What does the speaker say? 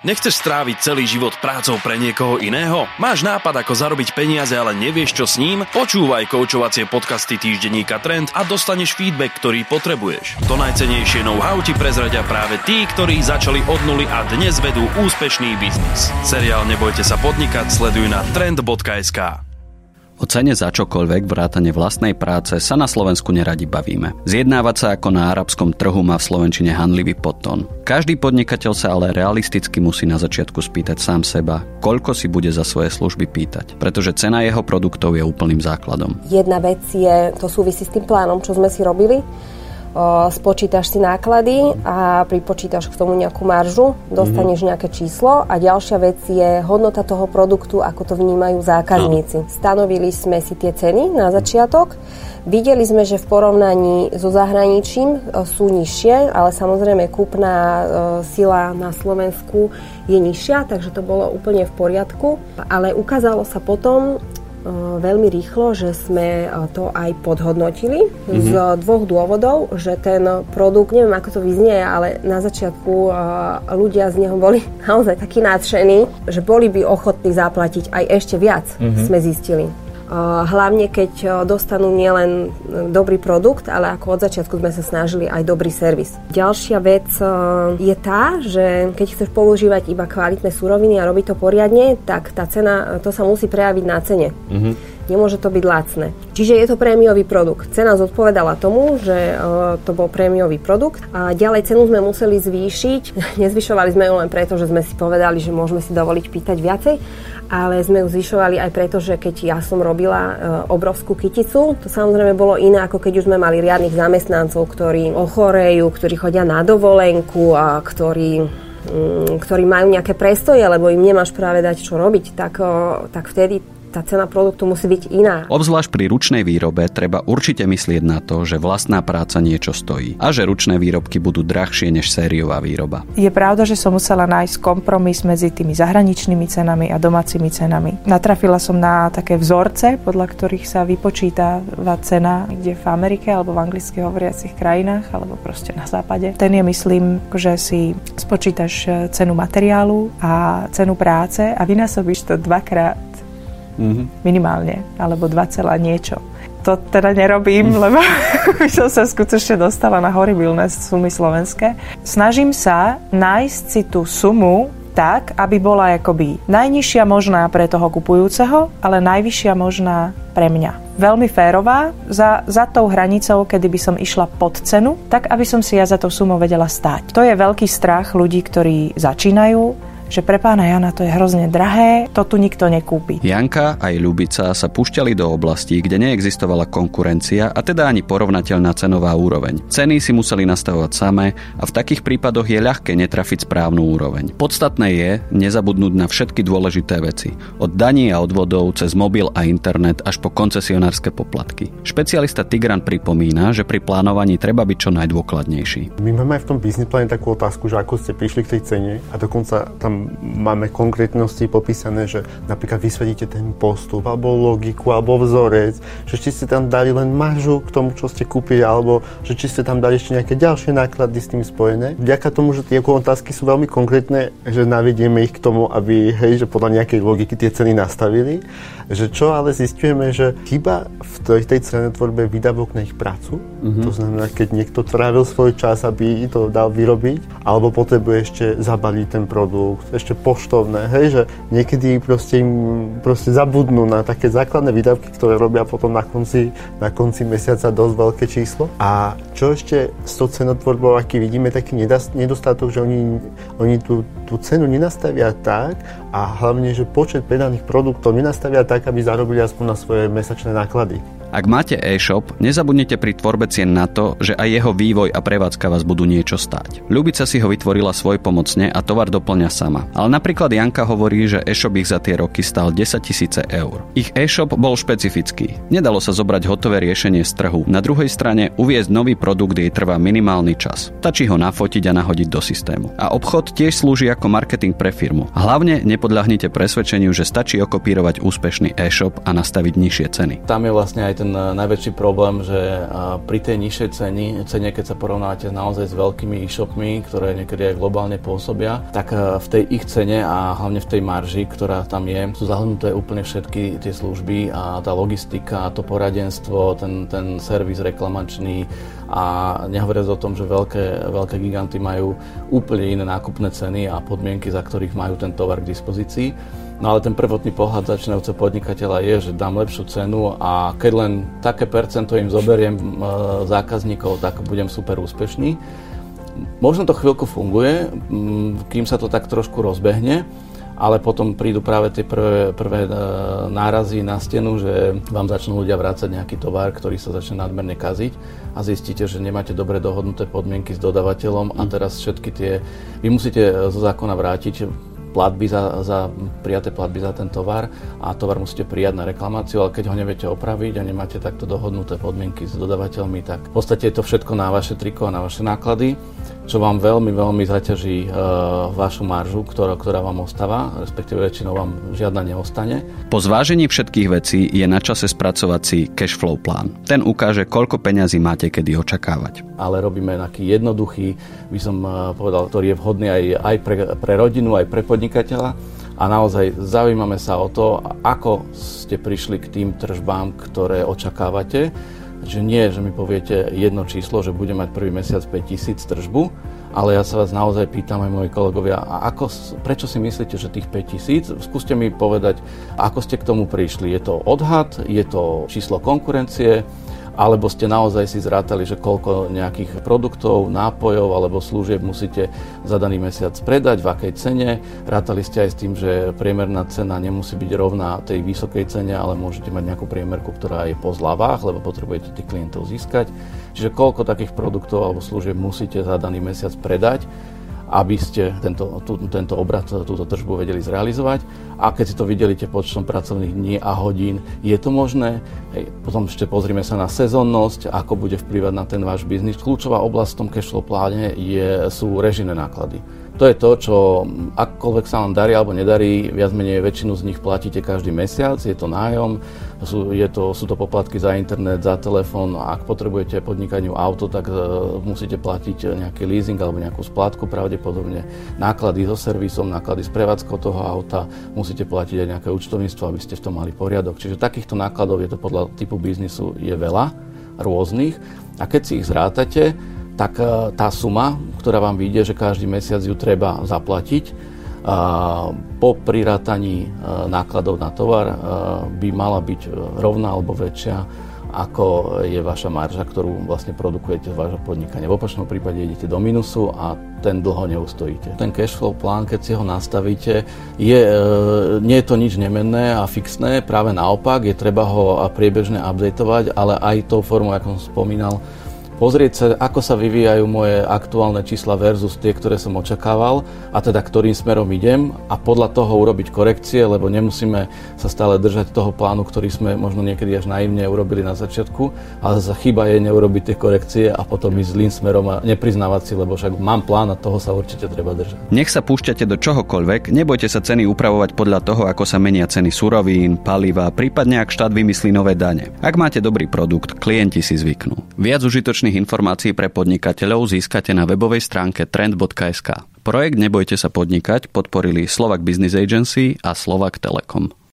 Nechceš stráviť celý život prácou pre niekoho iného? Máš nápad, ako zarobiť peniaze, ale nevieš, čo s ním? Počúvaj koučovacie podcasty týždenníka Trend a dostaneš feedback, ktorý potrebuješ. To najcennejšie know-how ti prezradia práve tí, ktorí začali od nuly a dnes vedú úspešný biznis. Seriál Nebojte sa podnikať sleduj na trend.sk. O cene za čokoľvek vrátane vlastnej práce sa na Slovensku neradi bavíme. Zjednávať sa ako na arabskom trhu má v slovenčine hanlivý podtón. Každý podnikateľ sa ale realisticky musí na začiatku spýtať sám seba, koľko si bude za svoje služby pýtať, pretože cena jeho produktov je úplným základom. Jedna vec je, to súvisí s tým plánom, čo sme si robili. Spočítaš si náklady a pripočítaš k tomu nejakú maržu, dostaneš nejaké číslo a ďalšia vec je hodnota toho produktu, ako to vnímajú zákazníci. Stanovili sme si tie ceny na začiatok, videli sme, že v porovnaní so zahraničím sú nižšie, ale samozrejme kúpna sila na Slovensku je nižšia, takže to bolo úplne v poriadku, ale ukázalo sa potom veľmi rýchlo, že sme to aj podhodnotili z dvoch dôvodov, že ten produkt, neviem ako to vyznie, ale na začiatku ľudia z neho boli naozaj takí nadšení, že boli by ochotní zaplatiť aj ešte viac, sme zistili. Hlavne keď dostanú nielen dobrý produkt, ale ako od začiatku sme sa snažili aj dobrý servis. Ďalšia vec je tá, že keď chceš používať iba kvalitné suroviny a robiť to poriadne, tak tá cena, to sa musí prejaviť na cene. Nemôže to byť lacné. Čiže je to prémiový produkt. Cena zodpovedala tomu, že to bol prémiový produkt a ďalej cenu sme museli zvýšiť. Nezvyšovali sme ju len preto, že sme si povedali, že môžeme si dovoliť pýtať viacej, ale sme ju zvyšovali aj preto, že keď ja som robila obrovskú kyticu, to samozrejme bolo iné, ako keď už sme mali riadnych zamestnancov, ktorí ochorejú, ktorí chodia na dovolenku a ktorí majú nejaké prestoje, lebo im nemáš práve dať čo robiť, tak vtedy tá cena produktu musí byť iná. Obzvlášť pri ručnej výrobe treba určite myslieť na to, že vlastná práca niečo stojí a že ručné výrobky budú drahšie než sériová výroba. Je pravda, že som musela nájsť kompromis medzi tými zahraničnými cenami a domácimi cenami. Natrafila som na také vzorce, podľa ktorých sa vypočítava cena kde v Amerike alebo v anglicky hovoriacich krajinách alebo proste na západe. Ten je, myslím, že si spočítaš cenu materiálu a cenu práce a vynásobíš to dvakrát minimálne, alebo 2, niečo. To teda nerobím, lebo som sa skutočne dostala na horibilné sumy slovenské. Snažím sa nájsť si tú sumu tak, aby bola akoby najnižšia možná pre toho kupujúceho, ale najvyššia možná pre mňa. Veľmi férová, za tou hranicou, kedy by som išla pod cenu, tak aby som si ja za tou sumou vedela stáť. To je veľký strach ľudí, ktorí začínajú, že pre pána Jana to je hrozne drahé, to tu nikto nekúpi. Janka aj Ľubica sa púšťali do oblastí, kde neexistovala konkurencia a teda ani porovnateľná cenová úroveň. Ceny si museli nastavovať samé a v takých prípadoch je ľahké netrafiť správnu úroveň. Podstatné je nezabudnúť na všetky dôležité veci. Od daní a odvodov cez mobil a internet až po koncesionárske poplatky. Špecialista Tigran pripomína, že pri plánovaní treba byť čo najdôkladnejší. My máme aj v tom business pláne takú otázku, že ako ste prišli k tej cene a dokonca tam máme konkrétnosti popísané, že napríklad vysvedíte ten postup, alebo logiku, alebo vzorec, že či ste tam dali len maržu k tomu, čo ste kúpili, alebo že či ste tam dali ešte nejaké ďalšie náklady s tým spojené. Vďaka tomu, že tie otázky sú veľmi konkrétne, že navedieme ich k tomu, aby, hej, že podľa nejakej logiky tie ceny nastavili, že čo ale zistujeme, že chyba v tej cenotvorbe výdavok na ich prácu, to znamená, keď niekto trávil svoj čas, aby to dal vyrobiť, alebo potrebuje ešte zabaliť ten produkt, ešte poštovné, hej, že niekedy proste zabudnú na také základné výdavky, ktoré robia potom na konci mesiaca dosť veľké číslo. A čo ešte s tou cenotvorbou, aký vidíme, taký nedostatok, že oni tú cenu nenastavia tak a hlavne, že počet predaných produktov nenastavia tak, aby zarobili aspoň na svoje mesačné náklady. Ak máte e-shop, nezabudnite pri tvorbe cien na to, že aj jeho vývoj a prevádzka vás budú niečo stáť. Ľubica si ho vytvorila svojpomocne a tovar doplňa sama. Ale napríklad Janka hovorí, že e-shop ich za tie roky stál 10 000 eur. Ich e-shop bol špecifický. Nedalo sa zobrať hotové riešenie z trhu. Na druhej strane uviesť nový produkt jej trvá minimálny čas. Stačí ho nafotiť a nahodiť do systému. A obchod tiež slúži ako marketing pre firmu. Hlavne nepodľahnite presvedčeniu, že stačí okopírovať úspešný e-shop a nastaviť nižšie ceny. Tam je vlastne aj ten najväčší problém, že pri tej nižšej cene, keď sa porovnávate naozaj s veľkými e-shopmi, ktoré niekedy aj globálne pôsobia, tak v tej ich cene a hlavne v tej marži, ktorá tam je, sú zahrnuté úplne všetky tie služby a tá logistika, to poradenstvo, ten servis reklamačný a nehovoriac o tom, že veľké giganty majú úplne iné nákupné ceny a podmienky, za ktorých majú ten tovar k dispozícii. No ale ten prvotný pohľad začínajúceho podnikateľa je, že dám lepšiu cenu a keď len také percento im zoberiem zákazníkov, tak budem super úspešný. Možno to chvíľku funguje, kým sa to tak trošku rozbehne, ale potom prídu práve tie prvé nárazy na stenu, že vám začnú ľudia vrácať nejaký tovar, ktorý sa začne nadmerne kaziť a zistíte, že nemáte dobre dohodnuté podmienky s dodávateľom a teraz všetky tie vy musíte zo zákona vrátiť platby za prijaté platby za ten tovar a tovar musíte prijať na reklamáciu, ale keď ho neviete opraviť a nemáte takto dohodnuté podmienky s dodávateľmi, tak v podstate je to všetko na vaše triko a na vaše náklady, čo vám veľmi, veľmi zaťaží vašu maržu, ktorá vám ostáva, respektíve väčšinou vám žiadna neostane. Po zvážení všetkých vecí je na čase spracovať si cashflow plán. Ten ukáže, koľko peňazí máte kedy očakávať. Ale robíme taký jednoduchý, by som povedal, ktorý je vhodný aj pre rodinu, aj pre podnikateľa a naozaj zaujímame sa o to, ako ste prišli k tým tržbám, ktoré očakávate. Že nie, že mi poviete jedno číslo, že budem mať prvý mesiac 5 000 tržbu, ale ja sa vás naozaj pýtam aj moji kolegovia, prečo si myslíte, že tých 5 000? Skúste mi povedať, ako ste k tomu prišli. Je to odhad, je to číslo konkurencie, alebo ste naozaj si zrátali, že koľko nejakých produktov, nápojov alebo služieb musíte za daný mesiac predať, v akej cene. Rátali ste aj s tým, že priemerná cena nemusí byť rovná tej vysokej cene, ale môžete mať nejakú priemerku, ktorá je po zľavách, lebo potrebujete tých klientov získať. Čiže koľko takých produktov alebo služieb musíte za daný mesiac predať, aby ste tento obrat, túto tržbu vedeli zrealizovať. A keď si to videlíte počtom pracovných dní a hodín, je to možné. Potom ešte pozrime sa na sezónnosť, ako bude vplyvať na ten váš biznis. Kľúčová oblasť v tom cashflow pláne sú režijné náklady. To je to, čo akkoľvek sa vám darí alebo nedarí, viac menej väčšinu z nich platíte každý mesiac, je to nájom, sú to poplatky za internet, za telefón, ak potrebujete podnikaniu auto, tak musíte platiť nejaký leasing alebo nejakú splátku, pravdepodobne náklady so servisom, náklady s prevádzkou toho auta, musíte platiť aj nejaké účtovníctvo, aby ste v tom mali poriadok. Čiže takýchto nákladov je to podľa typu biznisu je veľa rôznych a keď si ich zrátate, tak tá suma, ktorá vám vyjde, že každý mesiac ju treba zaplatiť, po prirátaní nákladov na tovar by mala byť rovná alebo väčšia, ako je vaša marža, ktorú vlastne produkujete z vášho podnikania. V opačnom prípade idete do minusu a ten dlho neustojíte. Ten cashflow plán, keď si ho nastavíte, nie je to nič nemenné a fixné, práve naopak, je treba ho priebežne updateovať, ale aj tou formou, ako som spomínal, pozrieť sa, ako sa vyvíjajú moje aktuálne čísla versus tie, ktoré som očakával a teda ktorým smerom idem a podľa toho urobiť korekcie, lebo nemusíme sa stále držať toho plánu, ktorý sme možno niekedy až naivne urobili na začiatku, ale chyba je neurobiť tie korekcie a potom ísť zlým smerom a nepriznávať si, lebo však mám plán a toho sa určite treba držať. Nech sa púšťate do čohokoľvek, nebojte sa ceny upravovať podľa toho, ako sa menia ceny surovín, paliva, prípadne ak štát vymyslí nové dane. Ak máte dobrý produkt, klienti si zvyknú. Viac užitočných informácií pre podnikateľov získate na webovej stránke trend.sk. Projekt Nebojte sa podnikať podporili Slovak Business Agency a Slovak Telekom.